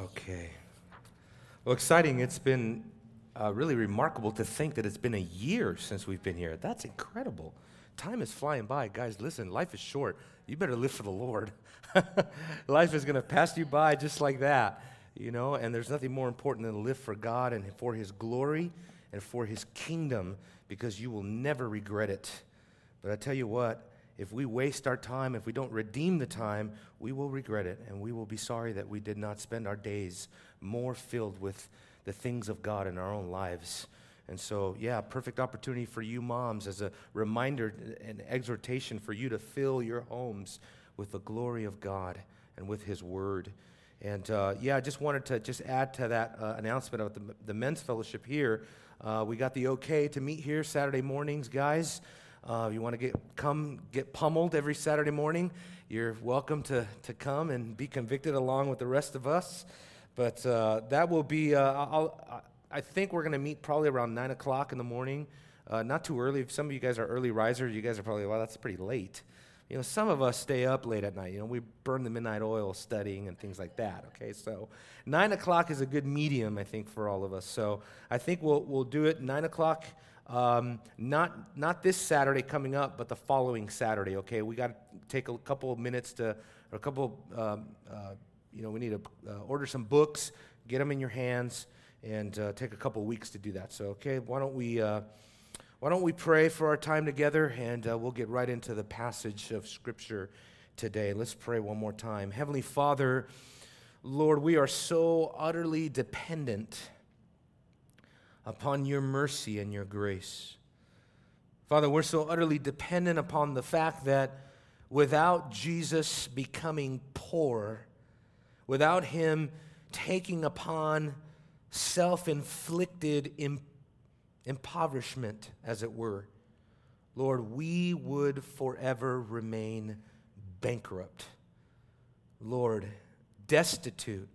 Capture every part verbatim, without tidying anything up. Okay. Well, exciting. It's been uh, really remarkable to think that it's been a year since we've been here. That's incredible. Time is flying by. Guys, listen, life is short. You better live for the Lord. Life is going to pass you by just like that, you know, and there's nothing more important than to live for God and for His glory and for His kingdom, because you will never regret it. But I tell you what, if we waste our time, if we don't redeem the time, we will regret it, and we will be sorry that we did not spend our days more filled with the things of God in our own lives. And so, yeah, perfect opportunity for you moms as a reminder and exhortation for you to fill your homes with the glory of God and with His Word. And, uh, yeah, I just wanted to just add to that uh, announcement about the, the men's fellowship here. Uh, we got the okay to meet here Saturday mornings, guys. Uh, you want to get come get pummeled every Saturday morning, you're welcome to, to come and be convicted along with the rest of us. But uh, that will be, uh, I'll, I think we're going to meet probably around nine o'clock in the morning. Uh, not too early. If some of you guys are early risers, you guys are probably, wow, that's pretty late. You know, some of us stay up late at night. You know, we burn the midnight oil studying and things like that, okay? So nine o'clock is a good medium, I think, for all of us. So I think we'll we'll do it nine o'clock. Um, not not this Saturday coming up, but the following Saturday, okay? We got to take a couple of minutes to, or a couple, um, uh, you know, we need to uh, order some books, get them in your hands, and uh, take a couple weeks to do that. So, okay, why don't we, uh, why don't we pray for our time together, and uh, we'll get right into the passage of Scripture today. Let's pray one more time. Heavenly Father, Lord, we are so utterly dependent upon your mercy and your grace. Father, we're so utterly dependent upon the fact that without Jesus becoming poor, without Him taking upon self-inflicted imp- impoverishment, as it were, Lord, we would forever remain bankrupt, Lord, destitute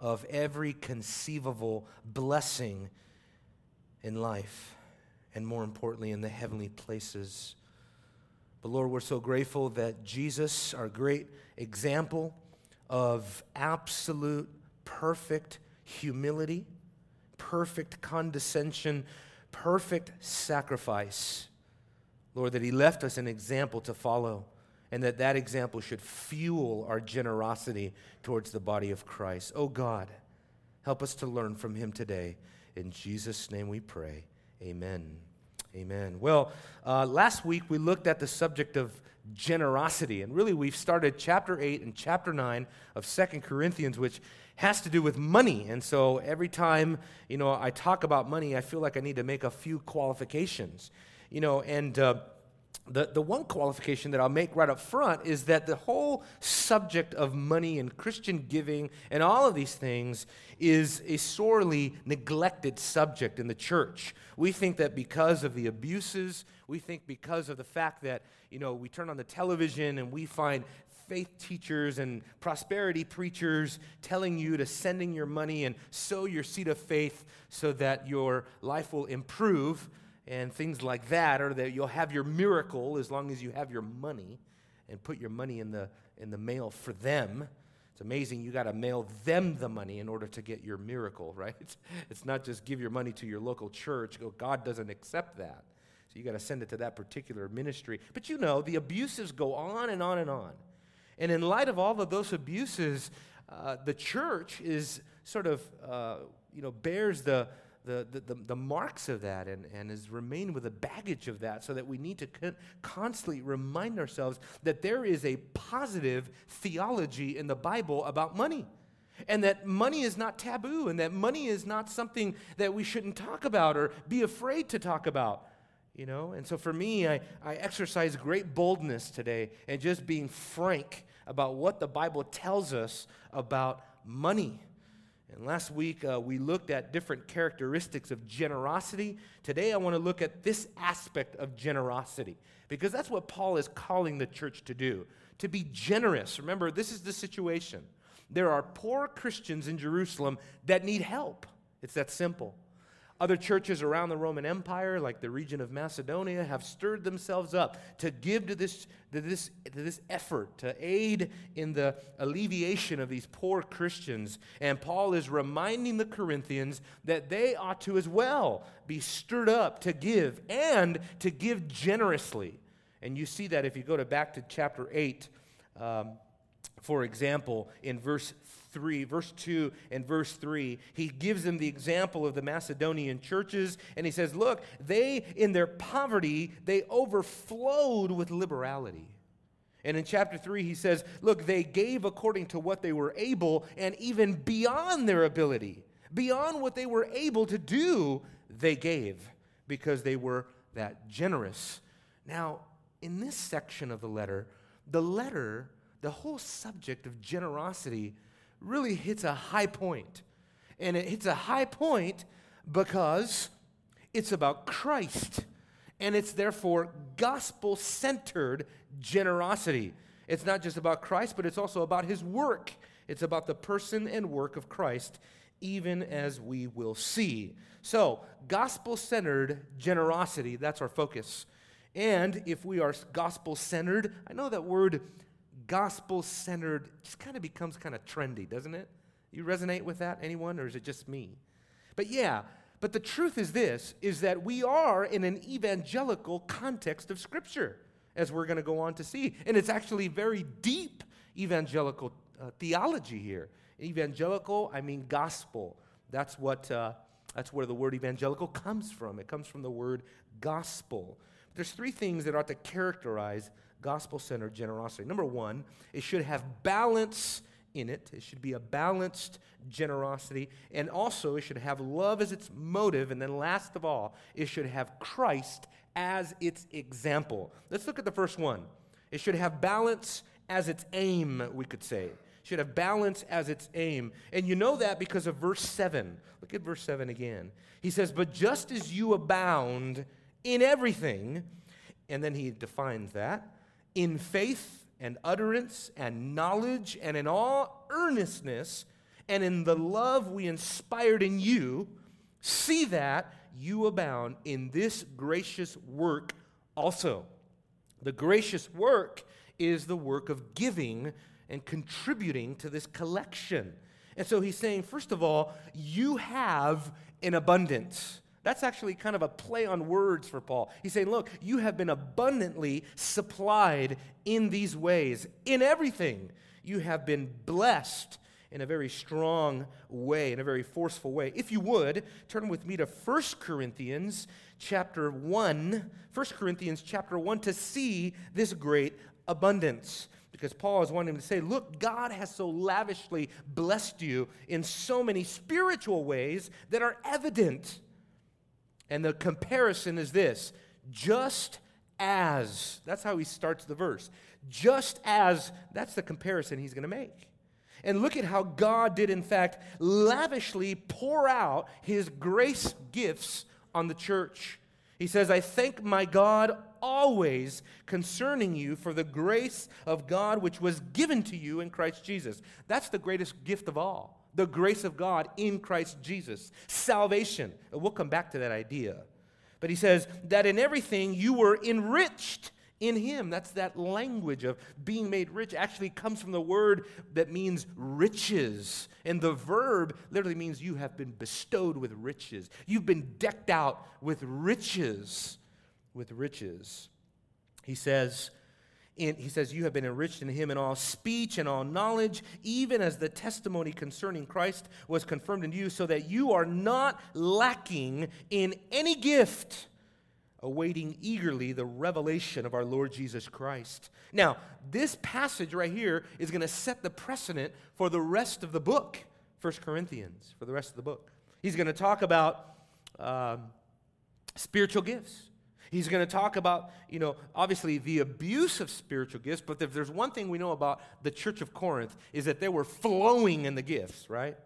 of every conceivable blessing in life, and more importantly, in the heavenly places. But Lord, we're so grateful that Jesus, our great example of absolute perfect humility, perfect condescension, perfect sacrifice, Lord, that He left us an example to follow, and that that example should fuel our generosity towards the body of Christ. Oh God, help us to learn from Him today. In Jesus' name we pray, amen. Amen. Well, uh, last week we looked at the subject of generosity, and really we've started chapter eight and chapter nine of Second Corinthians, which has to do with money. And so every time, you know, I talk about money, I feel like I need to make a few qualifications, you know, and uh, the, the one qualification that I'll make right up front is that the whole subject of money and Christian giving and all of these things is a sorely neglected subject in the church. We think that because of the abuses, we think because of the fact that, you know, we turn on the television and we find faith teachers and prosperity preachers telling you to send in your money and sow your seed of faith so that your life will improve, and things like that, or that you'll have your miracle as long as you have your money and put your money in the in the mail for them. It's amazing, you got to mail them the money in order to get your miracle, right? It's, it's not just give your money to your local church. God doesn't accept that. So you got to send it to that particular ministry. But you know, the abuses go on and on and on. And in light of all of those abuses, uh, the church is sort of, uh, you know, bears the The, the, the marks of that and, and has remained with the baggage of that, so that we need to con- constantly remind ourselves that there is a positive theology in the Bible about money, and that money is not taboo, and that money is not something that we shouldn't talk about or be afraid to talk about. You know, and so for me, I, I exercise great boldness today and just being frank about what the Bible tells us about money. And last week, uh, we looked at different characteristics of generosity. Today, I want to look at this aspect of generosity, because that's what Paul is calling the church to do, to be generous. Remember, this is the situation. There are poor Christians in Jerusalem that need help. It's that simple. Other churches around the Roman Empire, like the region of Macedonia, have stirred themselves up to give to this, to this, to this effort, to aid in the alleviation of these poor Christians. And Paul is reminding the Corinthians that they ought to as well be stirred up to give and to give generously. And you see that if you go to back to chapter eight, um, for example, in verse three, verse two and verse three, he gives them the example of the Macedonian churches, and he says, look, they, in their poverty, they overflowed with liberality. And in chapter three, he says, look, they gave according to what they were able, and even beyond their ability, beyond what they were able to do, they gave, because they were that generous. Now, in this section of the letter, the letter, the whole subject of generosity really hits a high point. And it hits a high point because it's about Christ. And it's therefore gospel-centered generosity. It's not just about Christ, but it's also about his work. It's about the person and work of Christ, even as we will see. So, gospel-centered generosity, that's our focus. And if we are gospel-centered, I know that word gospel-centered just kind of becomes kind of trendy, doesn't it? You resonate with that, anyone, or is it just me? But yeah, but the truth is this, is that we are in an evangelical context of Scripture, as we're going to go on to see. And it's actually very deep evangelical uh, theology here. Evangelical, I mean gospel. That's what, uh, that's where the word evangelical comes from. It comes from the word gospel. There's three things that ought to characterize gospel-centered generosity. Number one, it should have balance in it. It should be a balanced generosity. And also, it should have love as its motive. And then last of all, it should have Christ as its example. Let's look at the first one. It should have balance as its aim, we could say. It should have balance as its aim. And you know that because of verse seven. Look at verse seven again. He says, "But just as you abound in everything," and then he defines that, "in faith and utterance and knowledge and in all earnestness and in the love we inspired in you, see that you abound in this gracious work also." The gracious work is the work of giving and contributing to this collection. And so he's saying, first of all, you have an abundance. That's actually kind of a play on words for Paul. He's saying, look, you have been abundantly supplied in these ways. In everything, you have been blessed in a very strong way, in a very forceful way. If you would, turn with me to First Corinthians chapter one, First Corinthians chapter one, to see this great abundance. Because Paul is wanting to say, look, God has so lavishly blessed you in so many spiritual ways that are evident. And the comparison is this, just as, that's how he starts the verse, just as, that's the comparison he's going to make. And look at how God did, in fact, lavishly pour out his grace gifts on the church. He says, "I thank my God always concerning you for the grace of God which was given to you in Christ Jesus." That's the greatest gift of all. The grace of God in Christ Jesus. Salvation. We'll come back to that idea. But he says that in everything you were enriched in him. That's that language of being made rich actually comes from the word that means riches. And the verb literally means you have been bestowed with riches. You've been decked out with riches. With riches. He says... In, he says, "You have been enriched in him in all speech and all knowledge, even as the testimony concerning Christ was confirmed in you, so that you are not lacking in any gift, awaiting eagerly the revelation of our Lord Jesus Christ." Now, this passage right here is going to set the precedent for the rest of the book, First Corinthians, for the rest of the book. He's going to talk about um, spiritual gifts. He's going to talk about, you know, obviously the abuse of spiritual gifts, but if there's one thing we know about the church of Corinth is that they were flowing in the gifts, right?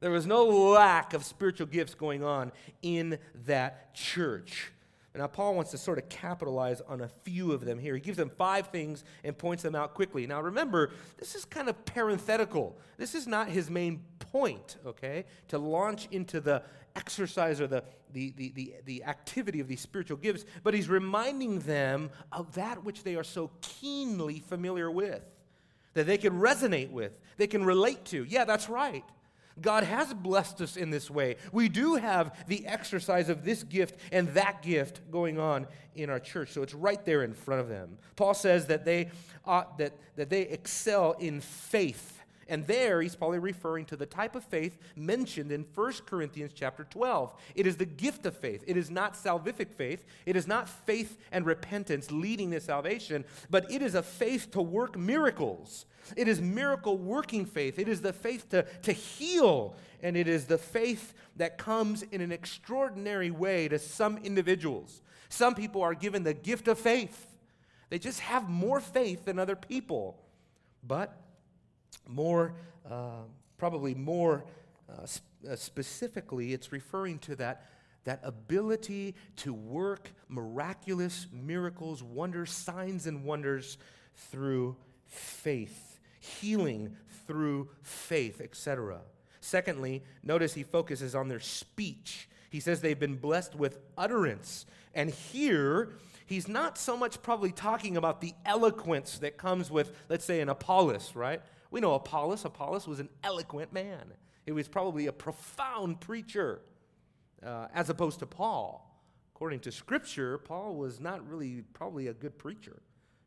There was no lack of spiritual gifts going on in that church. And now Paul wants to sort of capitalize on a few of them here. He gives them five things and points them out quickly. Now remember, this is kind of parenthetical. This is not his main point. point, okay, to launch into the exercise or the, the, the, the, the activity of these spiritual gifts, but he's reminding them of that which they are so keenly familiar with, that they can resonate with, they can relate to. Yeah, that's right. God has blessed us in this way. We do have the exercise of this gift and that gift going on in our church. So it's right there in front of them. Paul says that they ought, that, that they excel in faith. And there, he's probably referring to the type of faith mentioned in First Corinthians chapter twelve. It is the gift of faith. It is not salvific faith. It is not faith and repentance leading to salvation, but it is a faith to work miracles. It is miracle-working faith. It is the faith to, to heal, and it is the faith that comes in an extraordinary way to some individuals. Some people are given the gift of faith. They just have more faith than other people, but More, uh, probably more uh, sp- uh, specifically, it's referring to that, that ability to work miraculous miracles, wonders, signs and wonders through faith, healing through faith, et cetera. Secondly, notice he focuses on their speech. He says they've been blessed with utterance. And here, he's not so much probably talking about the eloquence that comes with, let's say, an Apollos, right? We know Apollos. Apollos was an eloquent man. He was probably a profound preacher, uh, as opposed to Paul. According to Scripture, Paul was not really probably a good preacher.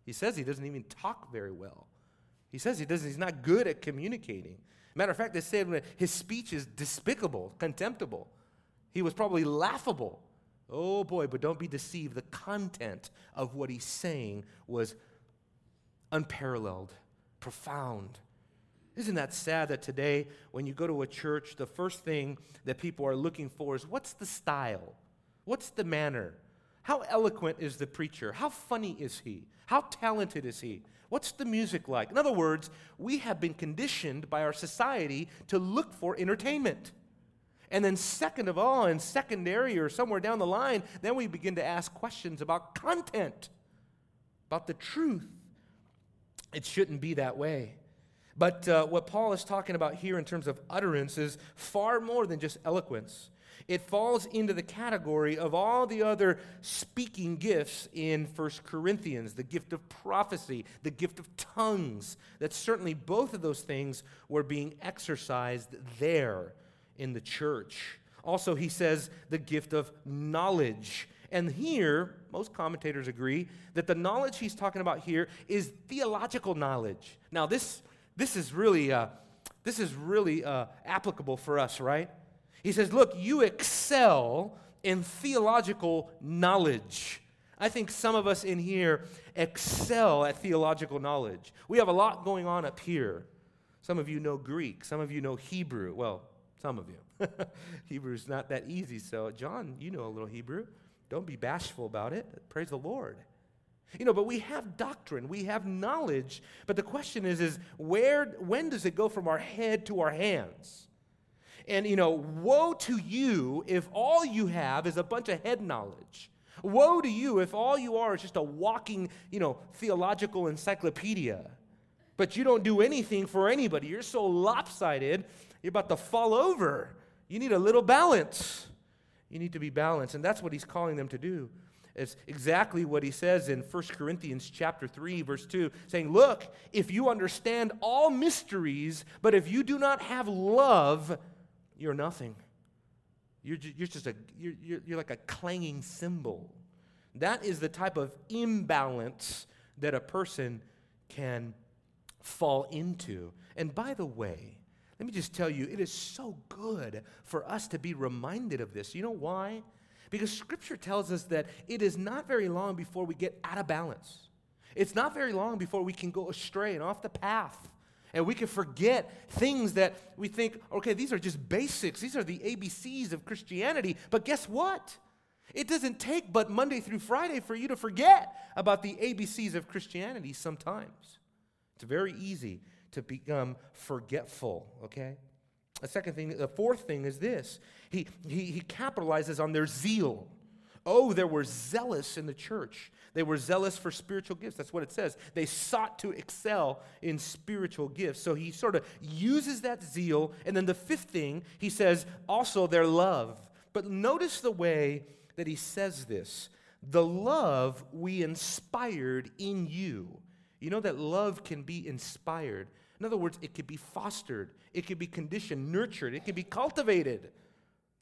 He says he doesn't even talk very well. He says he doesn't. He's not good at communicating. Matter of fact, they say his speech is despicable, contemptible. He was probably laughable. Oh boy, but don't be deceived. The content of what he's saying was unparalleled, profound. Isn't that sad that today, when you go to a church, the first thing that people are looking for is, what's the style? What's the manner? How eloquent is the preacher? How funny is he? How talented is he? What's the music like? In other words, we have been conditioned by our society to look for entertainment. And then second of all, in secondary or somewhere down the line, then we begin to ask questions about content, about the truth. It shouldn't be that way. But uh, what Paul is talking about here in terms of utterance is far more than just eloquence. It falls into the category of all the other speaking gifts in First Corinthians, the gift of prophecy, the gift of tongues, that certainly both of those things were being exercised there in the church. Also, he says the gift of knowledge. And here, most commentators agree that the knowledge he's talking about here is theological knowledge. Now, this... This is really, uh, this is really uh, applicable for us, right? He says, look, you excel in theological knowledge. I think some of us in here excel at theological knowledge. We have a lot going on up here. Some of you know Greek. Some of you know Hebrew. Well, some of you. Hebrew's not that easy. So, John, you know a little Hebrew. Don't be bashful about it. Praise the Lord. You know, but we have doctrine, we have knowledge, but the question is, is where, when does it go from our head to our hands? And, you know, woe to you if all you have is a bunch of head knowledge. Woe to you if all you are is just a walking, you know, theological encyclopedia, but you don't do anything for anybody. You're so lopsided, you're about to fall over. You need a little balance. You need to be balanced, and that's what he's calling them to do. It's exactly what he says in First Corinthians chapter three, verse two, saying, look, if you understand all mysteries, but if you do not have love, you're nothing. You're, you're just a, you're, you're like a clanging cymbal. That is the type of imbalance that a person can fall into. And by the way, let me just tell you, it is so good for us to be reminded of this. You know why? Because Scripture tells us that it is not very long before we get out of balance. It's not very long before we can go astray and off the path. And we can forget things that we think, okay, these are just basics. These are the A B Cs of Christianity. But guess what? It doesn't take but Monday through Friday for you to forget about the A B Cs of Christianity sometimes. It's very easy to become forgetful, okay? A second thing, the fourth thing is this. He, he he capitalizes on their zeal. Oh, they were zealous in the church. They were zealous for spiritual gifts. That's what it says. They sought to excel in spiritual gifts. So he sort of uses that zeal. And then the fifth thing, he says, also their love. But notice the way that he says this. The love we inspired in you. You know that love can be inspired. In other words, it could be fostered. It could be conditioned, nurtured. It could be cultivated.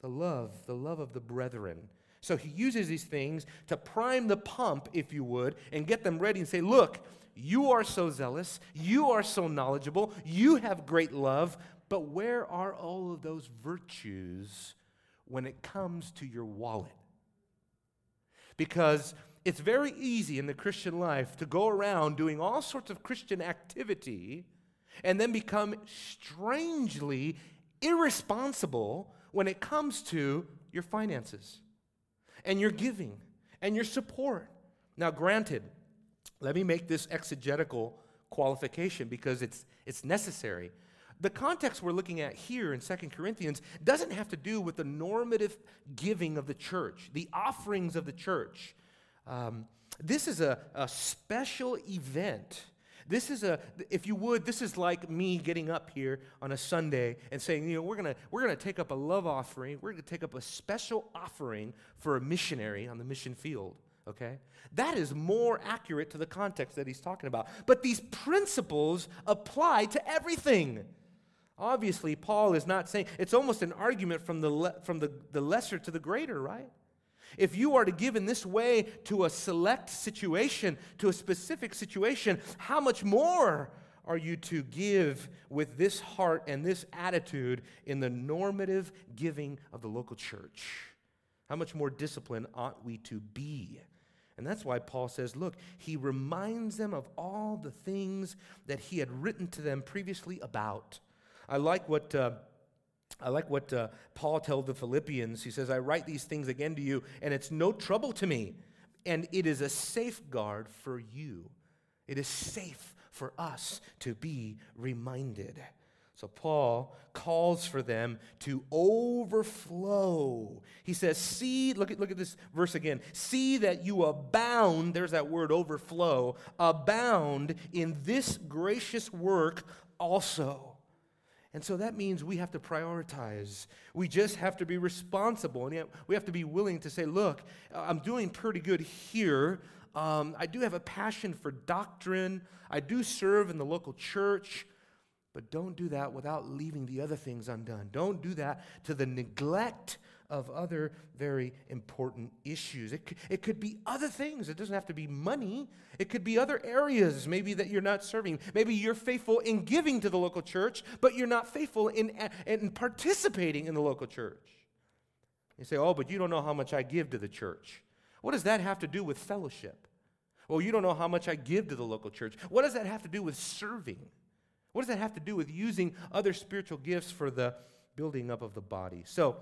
The love, the love of the brethren. So he uses these things to prime the pump, if you would, and get them ready and say, look, you are so zealous. You are so knowledgeable. You have great love. But where are all of those virtues when it comes to your wallet? Because it's very easy in the Christian life to go around doing all sorts of Christian activity and then become strangely irresponsible when it comes to your finances and your giving and your support. Now, granted, let me make this exegetical qualification because it's it's necessary. The context we're looking at here in Second Corinthians doesn't have to do with the normative giving of the church, the offerings of the church. Um, this is a, a special event. This is a, if you would, this is like me getting up here on a Sunday and saying, you know, we're gonna we're gonna take up a love offering. We're gonna take up a special offering for a missionary on the mission field. Okay, that is more accurate to the context that he's talking about. But these principles apply to everything. Obviously, Paul is not saying, it's almost an argument from the le- from the, the lesser to the greater, right? If you are to give in this way to a select situation, to a specific situation, how much more are you to give with this heart and this attitude in the normative giving of the local church? How much more disciplined ought we to be? And that's why Paul says, look, he reminds them of all the things that he had written to them previously about. I like what... Uh, I like what uh, Paul told the Philippians. He says, I write these things again to you, and it's no trouble to me, and it is a safeguard for you. It is safe for us to be reminded. So Paul calls for them to overflow. He says, see, look at, look at this verse again. See that you abound, there's that word overflow, abound in this gracious work also. And so that means we have to prioritize. We just have to be responsible. And yet we have to be willing to say, look, I'm doing pretty good here. Um, I do have a passion for doctrine. I do serve in the local church. But don't do that without leaving the other things undone. Don't do that to the neglect of other very important issues. It could, it could be other things. It doesn't have to be money. It could be other areas maybe that you're not serving. Maybe you're faithful in giving to the local church, but you're not faithful in, in participating in the local church. You say, oh, but you don't know how much I give to the church. What does that have to do with fellowship? Well, you don't know how much I give to the local church. What does that have to do with serving? What does that have to do with using other spiritual gifts for the building up of the body? So,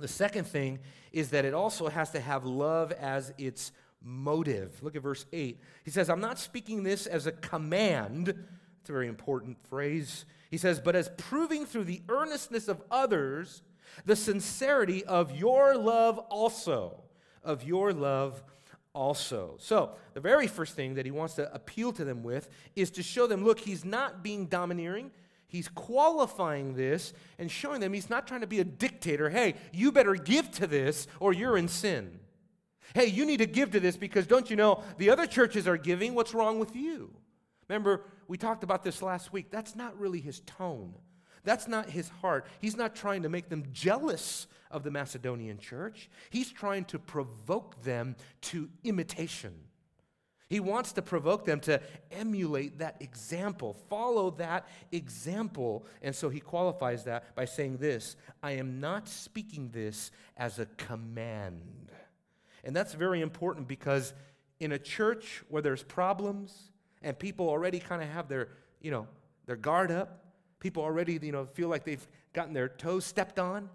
the second thing is that it also has to have love as its motive. Look at verse eight. He says, I'm not speaking this as a command. It's a very important phrase. He says, but as proving through the earnestness of others, the sincerity of your love also, of your love also. So the very first thing that he wants to appeal to them with is to show them, look, he's not being domineering. He's qualifying this and showing them he's not trying to be a dictator. Hey, you better give to this or you're in sin. Hey, you need to give to this because don't you know the other churches are giving? What's wrong with you? Remember, we talked about this last week. That's not really his tone. That's not his heart. He's not trying to make them jealous of the Macedonian church. He's trying to provoke them to imitation. He wants to provoke them to emulate that example, follow that example. And so he qualifies that by saying this, I am not speaking this as a command. And that's very important because in a church where there's problems and people already kind of have their, you know, their guard up, people already, you know, feel like they've gotten their toes stepped on.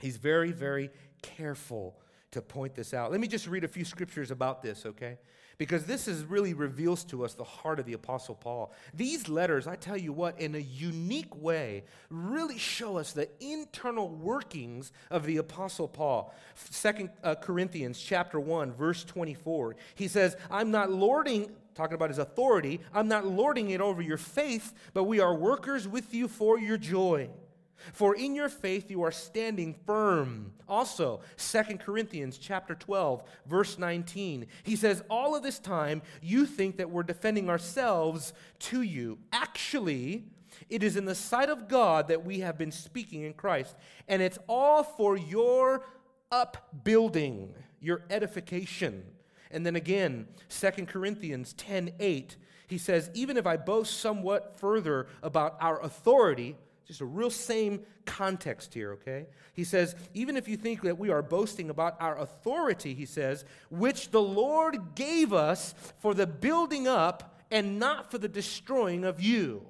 He's very, very careful to point this out. Let me just read a few scriptures about this, okay? Because this is really reveals to us the heart of the Apostle Paul. These letters, I tell you what, in a unique way, really show us the internal workings of the Apostle Paul. Second Corinthians chapter one, verse twenty-four, he says, I'm not lording, talking about his authority, I'm not lording it over your faith, but we are workers with you for your joy. For in your faith you are standing firm. Also, Second Corinthians chapter twelve, verse nineteen, he says, all of this time you think that we're defending ourselves to you. Actually, it is in the sight of God that we have been speaking in Christ, and it's all for your upbuilding, your edification. And then again, Second Corinthians ten eight, he says, even if I boast somewhat further about our authority, just a real same context here, okay? He says, even if you think that we are boasting about our authority, he says, which the Lord gave us for the building up and not for the destroying of you. You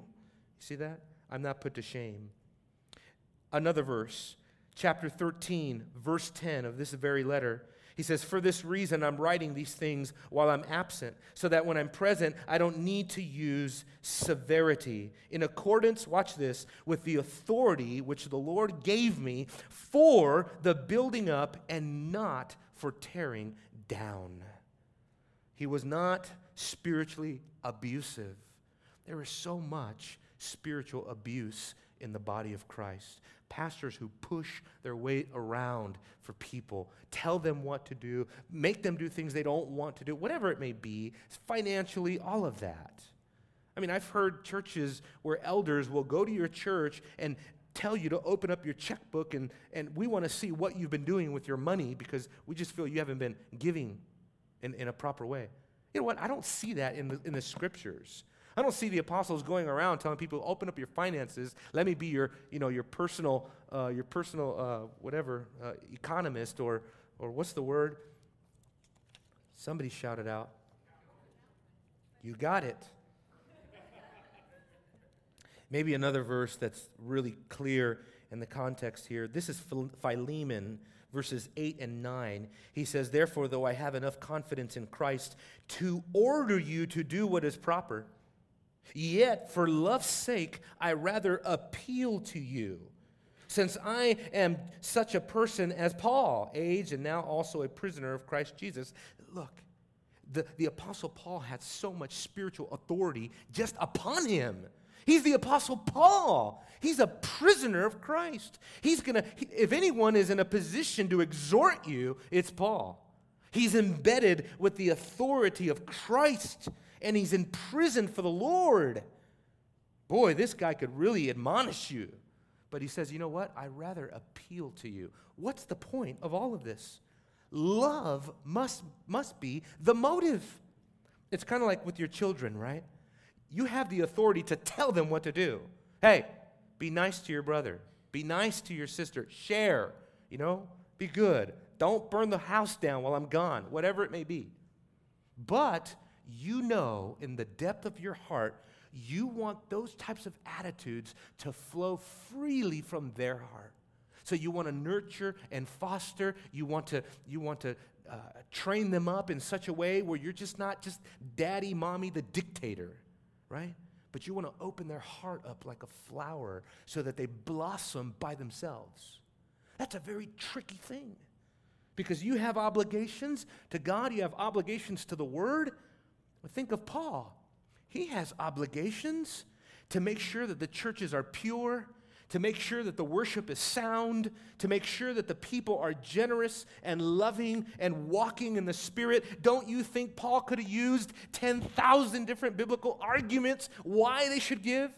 see that? I'm not put to shame. Another verse, chapter thirteen, verse ten of this very letter. He says, for this reason I'm writing these things while I'm absent, so that when I'm present, I don't need to use severity. In accordance, watch this, with the authority which the Lord gave me for the building up and not for tearing down. He was not spiritually abusive. There is so much spiritual abuse in the body of Christ. Pastors who push their way around for people, tell them what to do, make them do things they don't want to do, whatever it may be, financially, all of that. I mean, I've heard churches where elders will go to your church and tell you to open up your checkbook, and, and we want to see what you've been doing with your money because we just feel you haven't been giving in, in a proper way. You know what? I don't see that in the, in the scriptures. I don't see the apostles going around telling people, open up your finances, let me be your, you know, your personal, uh, your personal uh, whatever, uh, economist or, or what's the word? Somebody shouted out. You got it. Maybe another verse that's really clear in the context here. This is Philemon, verses eight and nine. He says, therefore, though I have enough confidence in Christ to order you to do what is proper, yet, for love's sake, I rather appeal to you, since I am such a person as Paul, aged and now also a prisoner of Christ Jesus. Look, the, the Apostle Paul had so much spiritual authority just upon him. He's the Apostle Paul. He's a prisoner of Christ. He's going to, if anyone is in a position to exhort you, it's Paul. He's embedded with the authority of Christ, and he's in prison for the Lord. Boy, this guy could really admonish you. But he says, you know what? I rather appeal to you. What's the point of all of this? Love must, must be the motive. It's kind of like with your children, right? You have the authority to tell them what to do. Hey, be nice to your brother. Be nice to your sister. Share, you know? Be good. Don't burn the house down while I'm gone, whatever it may be. But you know, in the depth of your heart, you want those types of attitudes to flow freely from their heart. So you want to nurture and foster. You want to you want to uh, train them up in such a way where you're just not just daddy, mommy, the dictator, right? But you want to open their heart up like a flower so that they blossom by themselves. That's a very tricky thing because you have obligations to God. You have obligations to the Word. Think of Paul. He has obligations to make sure that the churches are pure, to make sure that the worship is sound, to make sure that the people are generous and loving and walking in the Spirit. Don't you think Paul could have used ten thousand different biblical arguments why they should give?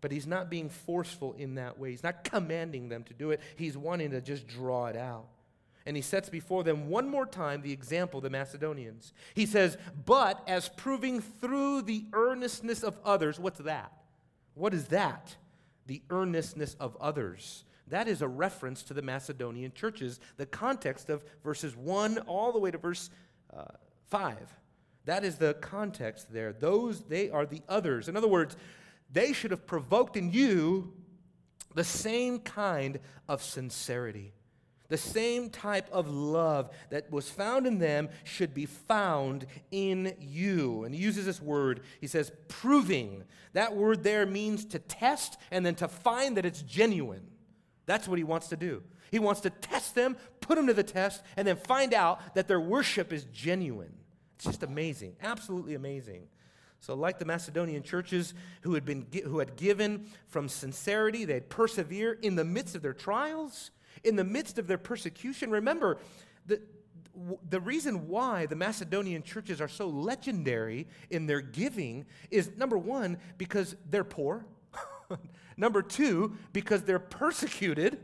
But he's not being forceful in that way. He's not commanding them to do it. He's wanting to just draw it out. And he sets before them one more time the example of the Macedonians. He says, but as proving through the earnestness of others. What's that? What is that? The earnestness of others. That is a reference to the Macedonian churches, the context of verses one all the way to verse uh, five. That is the context there. Those, they are the others. In other words, they should have provoked in you the same kind of sincerity. The same type of love that was found in them should be found in you. And he uses this word, he says, proving. That word there means to test and then to find that it's genuine. That's what he wants to do. He wants to test them, put them to the test, and then find out that their worship is genuine. It's just amazing, absolutely amazing. So like the Macedonian churches who had been who had given from sincerity, they'd persevere in the midst of their trials, in the midst of their persecution. Remember, the, the reason why the Macedonian churches are so legendary in their giving is, number one, because they're poor. Number two, because they're persecuted.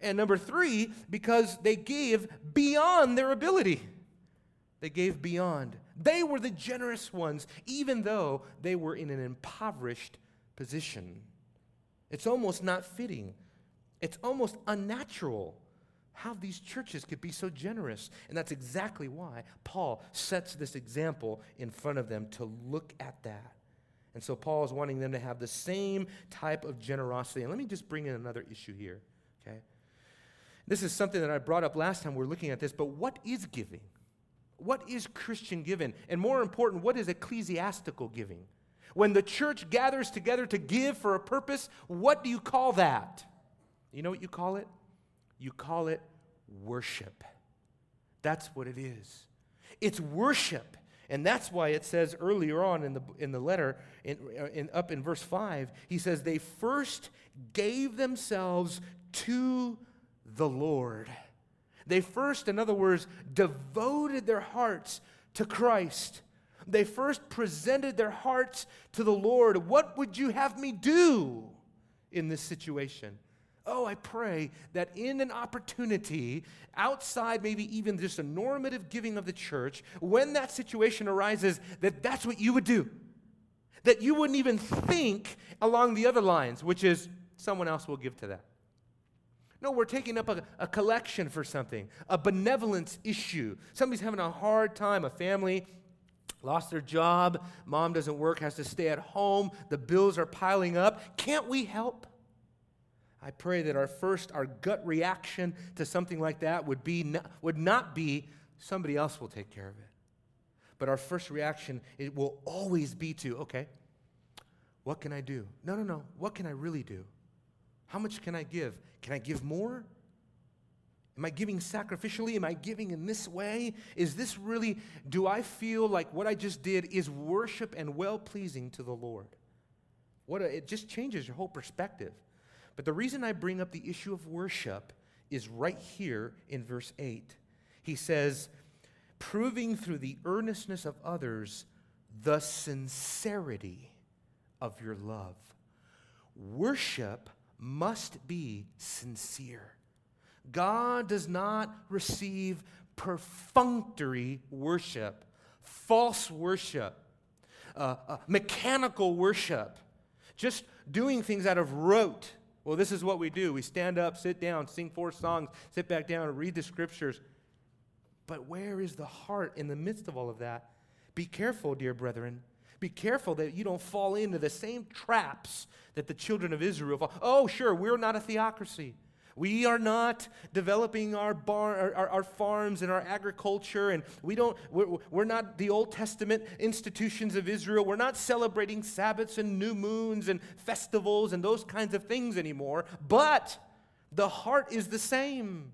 And number three, because they gave beyond their ability. They gave beyond. They were the generous ones, even though they were in an impoverished position. It's almost not fitting. It's almost unnatural how these churches could be so generous. And that's exactly why Paul sets this example in front of them, to look at that. And so Paul is wanting them to have the same type of generosity. And let me just bring in another issue here, okay? This is something that I brought up last time we were looking at this, but what is giving? What is Christian giving? And more important, what is ecclesiastical giving? When the church gathers together to give for a purpose, what do you call that? You know what you call it? You call it worship. That's what it is. It's worship. And that's why it says earlier on in the in the letter, in, in, up in verse five, he says, they first gave themselves to the Lord. They first, in other words, devoted their hearts to Christ. They first presented their hearts to the Lord. What would you have me do in this situation? Oh, I pray that in an opportunity outside, maybe even just a normative giving of the church, when that situation arises, that that's what you would do. That you wouldn't even think along the other lines, which is someone else will give to that. No, we're taking up a, a collection for something, a benevolence issue. Somebody's having a hard time, a family lost their job, mom doesn't work, has to stay at home, the bills are piling up. Can't we help? I pray that our first, our gut reaction to something like that would be would not be somebody else will take care of it. But our first reaction, it will always be to, okay, what can I do? No, no, no, what can I really do? How much can I give? Can I give more? Am I giving sacrificially? Am I giving in this way? Is this really, do I feel like what I just did is worship and well-pleasing to the Lord? What a, it just changes your whole perspective. But the reason I bring up the issue of worship is right here in verse eight. He says, proving through the earnestness of others the sincerity of your love. Worship must be sincere. God does not receive perfunctory worship, false worship, uh, uh, mechanical worship, just doing things out of rote. Well, this is what we do. We stand up, sit down, sing four songs, sit back down, and read the scriptures. But where is the heart in the midst of all of that? Be careful, dear brethren. Be careful that you don't fall into the same traps that the children of Israel fall. Oh, sure, we're not a theocracy. We are not developing our, bar, our, our farms and our agriculture, and we don't, we're, we're not the Old Testament institutions of Israel. We're not celebrating Sabbaths and new moons and festivals and those kinds of things anymore, but the heart is the same.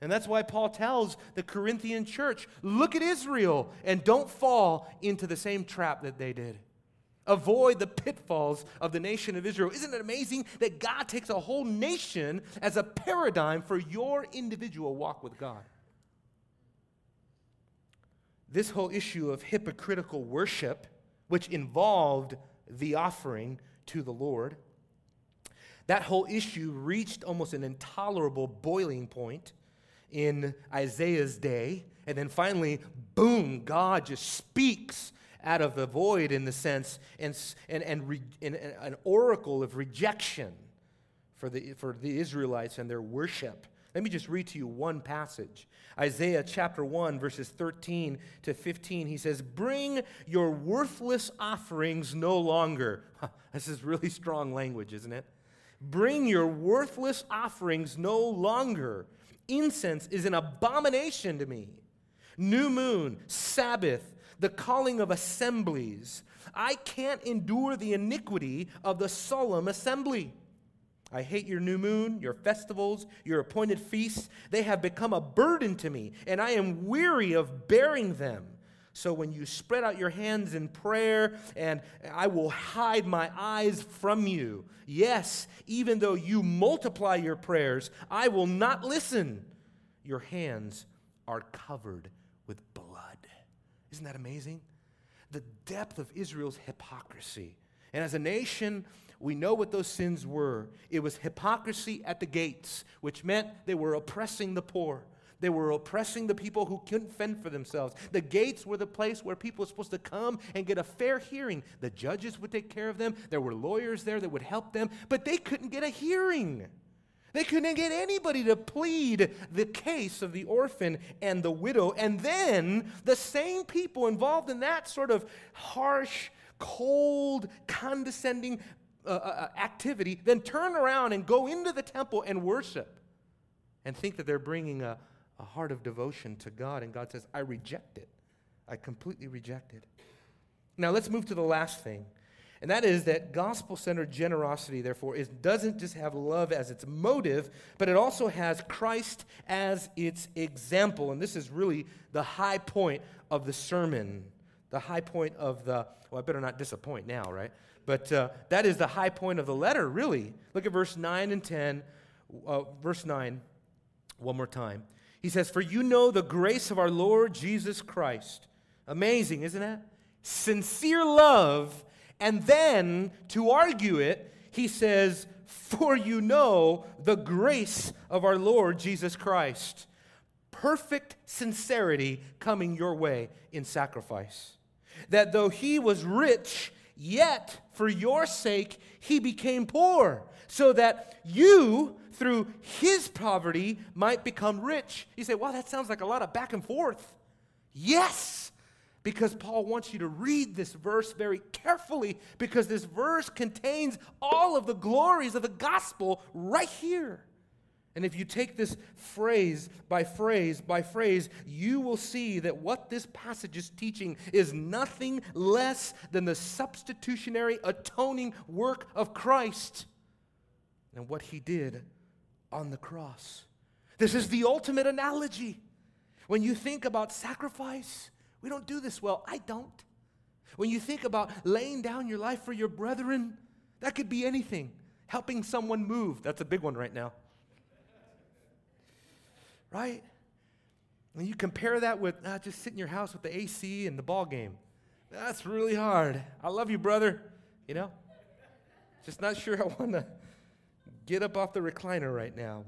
And that's why Paul tells the Corinthian church, look at Israel and don't fall into the same trap that they did. Avoid the pitfalls of the nation of Israel. Isn't it amazing that God takes a whole nation as a paradigm for your individual walk with God? This whole issue of hypocritical worship, which involved the offering to the Lord, that whole issue reached almost an intolerable boiling point in Isaiah's day. And then finally, boom, God just speaks out of the void, in the sense, and and and, re, and an oracle of rejection for the for the Israelites and their worship. Let me just read to you one passage. Isaiah chapter one, verses thirteen to fifteen. He says, "Bring your worthless offerings no longer." This is really strong language, isn't it? Bring your worthless offerings no longer. Incense is an abomination to me. New moon, Sabbath, the calling of assemblies. I can't endure the iniquity of the solemn assembly. I hate your new moon, your festivals, your appointed feasts. They have become a burden to me, and I am weary of bearing them. So when you spread out your hands in prayer, and I will hide my eyes from you. Yes, even though you multiply your prayers, I will not listen. Your hands are covered with blood. Isn't that amazing? The depth of Israel's hypocrisy. And as a nation, we know what those sins were. It was hypocrisy at the gates, which meant they were oppressing the poor. They were oppressing the people who couldn't fend for themselves. The gates were the place where people were supposed to come and get a fair hearing. The judges would take care of them. There were lawyers there that would help them, but they couldn't get a hearing. They couldn't get anybody to plead the case of the orphan and the widow. And then the same people involved in that sort of harsh, cold, condescending uh, uh, activity then turn around and go into the temple and worship and think that they're bringing a A heart of devotion to God, and God says, I reject it. I completely reject it. Now let's move to the last thing, and that is that gospel-centered generosity, therefore, is, doesn't just have love as its motive, but it also has Christ as its example, and this is really the high point of the sermon, the high point of the, well, I better not disappoint now, right? But uh, that is the high point of the letter, really. Look at verse nine and ten, uh, verse nine, one more time. He says, for you know the grace of our Lord Jesus Christ. Amazing, isn't it? Sincere love. And then, to argue it, he says, for you know the grace of our Lord Jesus Christ. Perfect sincerity coming your way in sacrifice. That though he was rich, yet for your sake he became poor, so that you through his poverty might become rich. You say, wow, that sounds like a lot of back and forth. Yes, because Paul wants you to read this verse very carefully, because this verse contains all of the glories of the gospel right here. And if you take this phrase by phrase by phrase, you will see that what this passage is teaching is nothing less than the substitutionary atoning work of Christ and what he did on the cross. This is the ultimate analogy. When you think about sacrifice, we don't do this well. I don't. When you think about laying down your life for your brethren, that could be anything. Helping someone move. That's a big one right now. Right? When you compare that with ah, just sitting in your house with the A C and the ball game, that's really hard. I love you, brother. You know? Just not sure I want to get up off the recliner right now.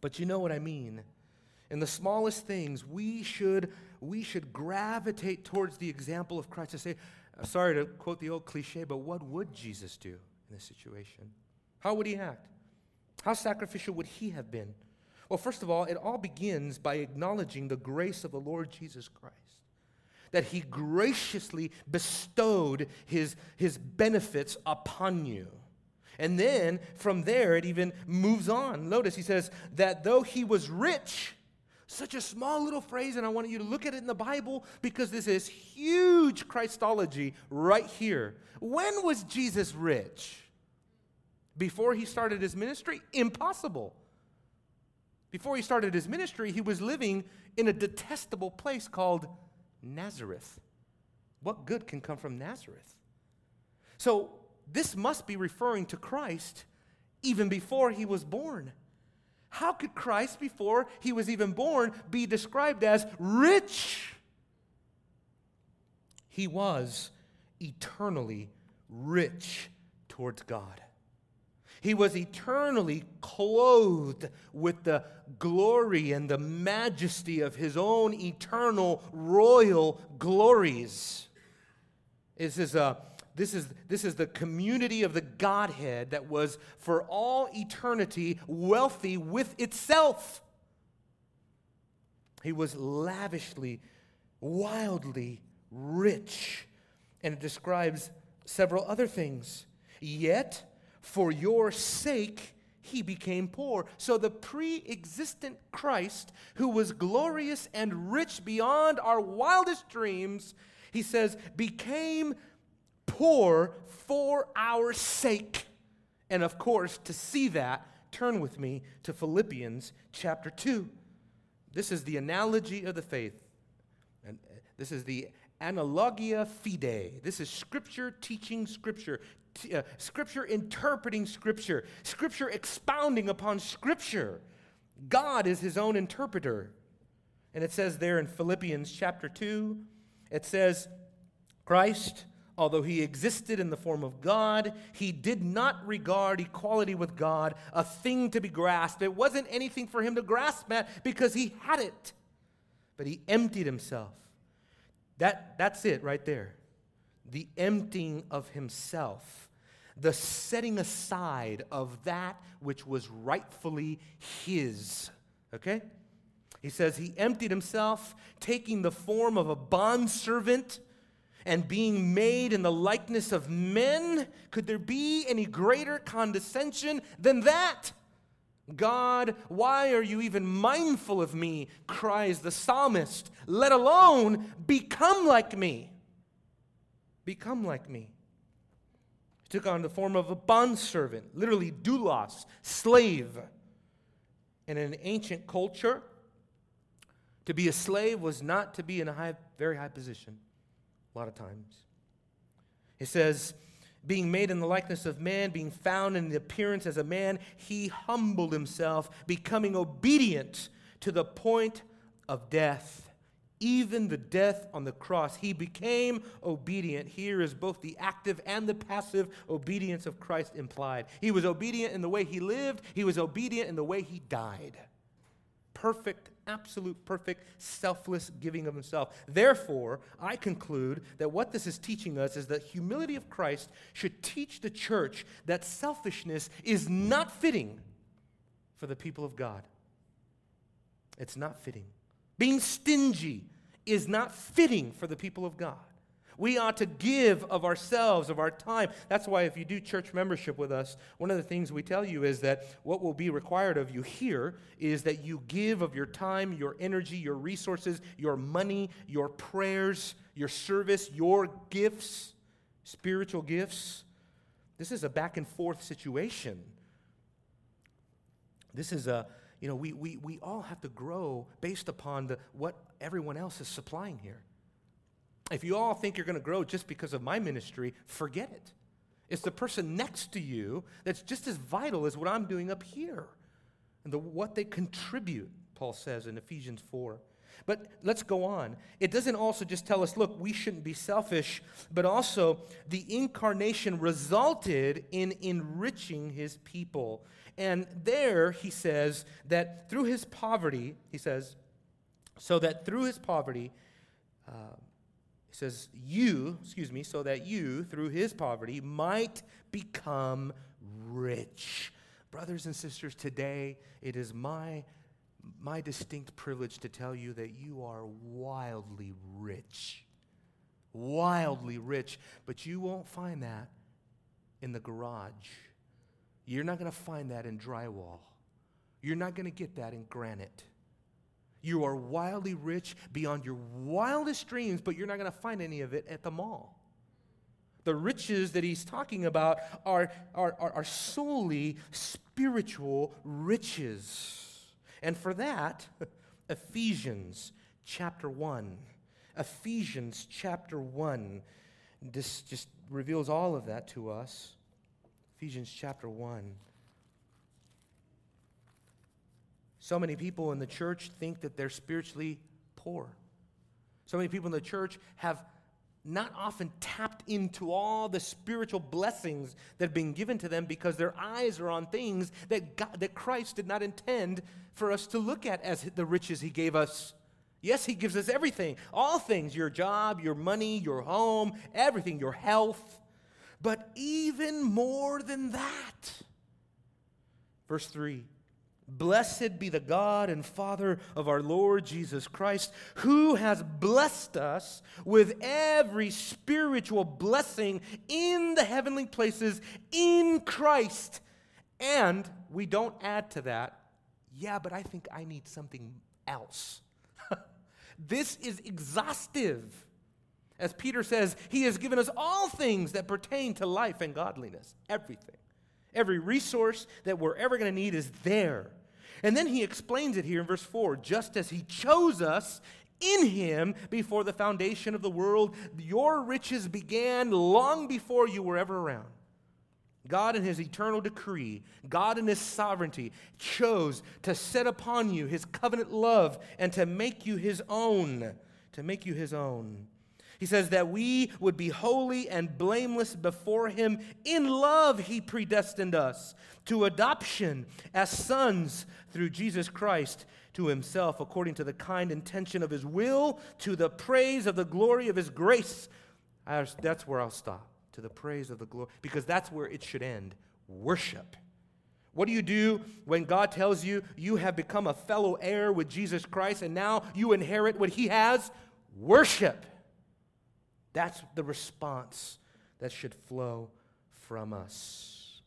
But you know what I mean. In the smallest things, we should we should gravitate towards the example of Christ. I say, sorry to quote the old cliche, but what would Jesus do in this situation? How would he act? How sacrificial would he have been? Well, first of all, it all begins by acknowledging the grace of the Lord Jesus Christ, that he graciously bestowed his, his benefits upon you. And then, from there, it even moves on. Notice, he says, that though he was rich, such a small little phrase, and I want you to look at it in the Bible, because this is huge Christology right here. When was Jesus rich? Before he started his ministry? Impossible. Before he started his ministry, he was living in a detestable place called Nazareth. What good can come from Nazareth? So, this must be referring to Christ even before he was born. How could Christ, before he was even born, be described as rich? He was eternally rich towards God. He was eternally clothed with the glory and the majesty of his own eternal royal glories. This is a This is, this is the community of the Godhead that was for all eternity wealthy with itself. He was lavishly, wildly rich. And it describes several other things. Yet, For your sake he became poor, so the pre-existent Christ, who was glorious and rich beyond our wildest dreams, he says, became poor for our sake. And of course, to see that, turn with me to Philippians chapter two. This is the analogy of the faith. And this is the analogia fidei. This is Scripture teaching Scripture. T- uh, scripture interpreting Scripture. Scripture expounding upon Scripture. God is his own interpreter. And it says there in Philippians chapter two, it says, Christ, although he existed in the form of God, he did not regard equality with God a thing to be grasped. It wasn't anything for him to grasp at because he had it. But he emptied himself. That, that's it right there. The emptying of himself. The setting aside of that which was rightfully his. Okay? He says he emptied himself, taking the form of a bondservant, and being made in the likeness of men. Could there be any greater condescension than that? God, why are you even mindful of me, cries the psalmist, let alone become like me. Become like me. He took on the form of a bondservant, literally doulos, slave. And in an ancient culture, to be a slave was not to be in a high, very high position. A lot of times. It says, being made in the likeness of man, being found in the appearance as a man, he humbled himself, becoming obedient to the point of death, even the death on the cross. He became obedient. Here is both the active and the passive obedience of Christ implied. He was obedient in the way he lived. He was obedient in the way he died. Perfect, absolute perfect, selfless giving of himself. Therefore, I conclude that what this is teaching us is that humility of Christ should teach the church that selfishness is not fitting for the people of God. It's not fitting. Being stingy is not fitting for the people of God. We ought to give of ourselves, of our time. That's why if you do church membership with us, one of the things we tell you is that what will be required of you here is that you give of your time, your energy, your resources, your money, your prayers, your service, your gifts, spiritual gifts. This is a back and forth situation. This is a, you know, we we we all have to grow based upon the what everyone else is supplying here. If you all think you're going to grow just because of my ministry, forget it. It's the person next to you that's just as vital as what I'm doing up here and the, what they contribute, Paul says in Ephesians four. But let's go on. It doesn't also just tell us, look, we shouldn't be selfish, but also the incarnation resulted in enriching his people. And there he says that through his poverty, he says, so that through his poverty, uh, says you, excuse me, so that you, through his poverty, might become rich. Brothers and sisters, today it is my, my distinct privilege to tell you that you are wildly rich. Wildly rich. But you won't find that in the garage. You're not going to find that in drywall. You're not going to get that in granite. You are wildly rich beyond your wildest dreams, but you're not going to find any of it at the mall. The riches that he's talking about are, are, are, are solely spiritual riches. And for that, Ephesians chapter one. Ephesians chapter one. This just reveals all of that to us. Ephesians chapter one. So many people in the church think that they're spiritually poor. So many people in the church have not often tapped into all the spiritual blessings that have been given to them because their eyes are on things that God, that Christ did not intend for us to look at as the riches he gave us. Yes, he gives us everything, all things, your job, your money, your home, everything, your health. But even more than that, verse three. Blessed be the God and Father of our Lord Jesus Christ, who has blessed us with every spiritual blessing in the heavenly places in Christ. And we don't add to that, yeah, but I think I need something else. This is exhaustive. As Peter says, he has given us all things that pertain to life and godliness, everything. Every resource that we're ever going to need is there. And then he explains it here in verse four. Just as he chose us in him before the foundation of the world, your riches began long before you were ever around. God in his eternal decree, God in his sovereignty, chose to set upon you his covenant love and to make you his own, to make you his own. He says that we would be holy and blameless before him. In love he predestined us to adoption as sons through Jesus Christ to himself, according to the kind intention of his will, to the praise of the glory of his grace. That's where I'll stop. To the praise of the glory, because that's where it should end. Worship. What do you do when God tells you you have become a fellow heir with Jesus Christ and now you inherit what he has? Worship. That's the response that should flow from us.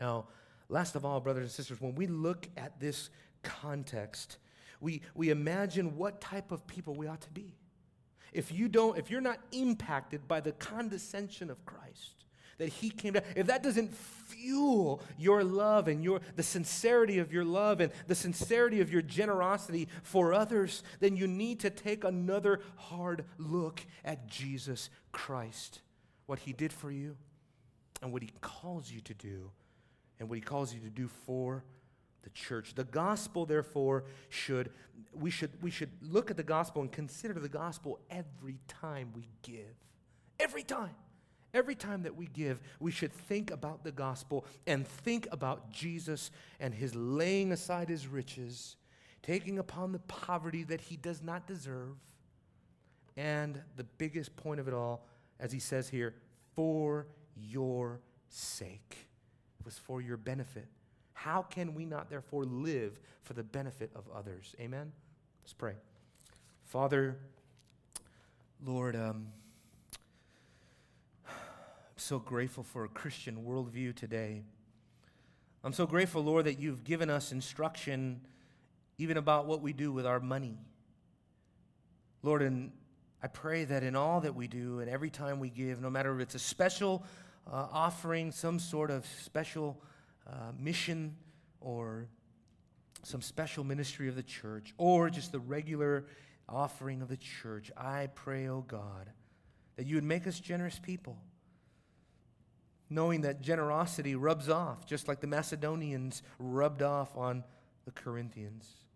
Now, last of all, brothers and sisters, when we look at this context, we, we imagine what type of people we ought to be. If you don't, if you're not impacted by the condescension of Christ, that he came down, if that doesn't fuel your love and your the sincerity of your love and the sincerity of your generosity for others, then you need to take another hard look at Jesus Christ, what he did for you and what he calls you to do and what he calls you to do for the church. The gospel, therefore, should we should we should look at the gospel and consider the gospel every time we give. Every time. Every time that we give, we should think about the gospel and think about Jesus and his laying aside his riches, taking upon the poverty that he does not deserve, and the biggest point of it all, as he says here, for your sake. It was for your benefit. How can we not, therefore, live for the benefit of others? Amen? Let's pray. Father, Lord, um, I'm so grateful for a Christian worldview today. I'm so grateful, Lord, that you've given us instruction even about what we do with our money. Lord, and I pray that in all that we do and every time we give, no matter if it's a special uh, offering, some sort of special Uh, mission or some special ministry of the church or just the regular offering of the church, I pray, oh God, that you would make us generous people, knowing that generosity rubs off just like the Macedonians rubbed off on the Corinthians.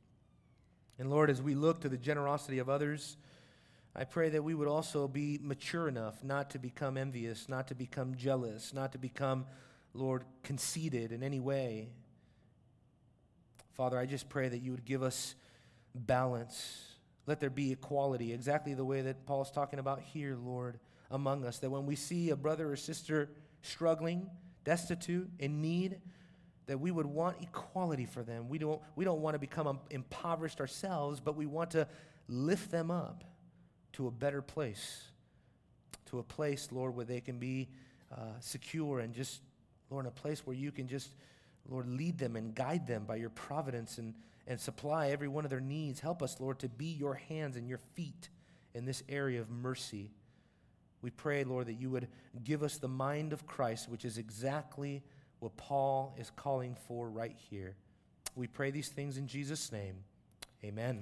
And Lord, as we look to the generosity of others, I pray that we would also be mature enough not to become envious, not to become jealous, not to become, Lord, conceited in any way. Father, I just pray that you would give us balance. Let there be equality, exactly the way that Paul's talking about here, Lord, among us, that when we see a brother or sister struggling, destitute, in need, that we would want equality for them. We don't, we don't want to become impoverished ourselves, but we want to lift them up to a better place, to a place, Lord, where they can be uh, secure and just, Lord, in a place where you can just, Lord, lead them and guide them by your providence and, and supply every one of their needs. Help us, Lord, to be your hands and your feet in this area of mercy. We pray, Lord, that you would give us the mind of Christ, which is exactly what Paul is calling for right here. We pray these things in Jesus' name. Amen.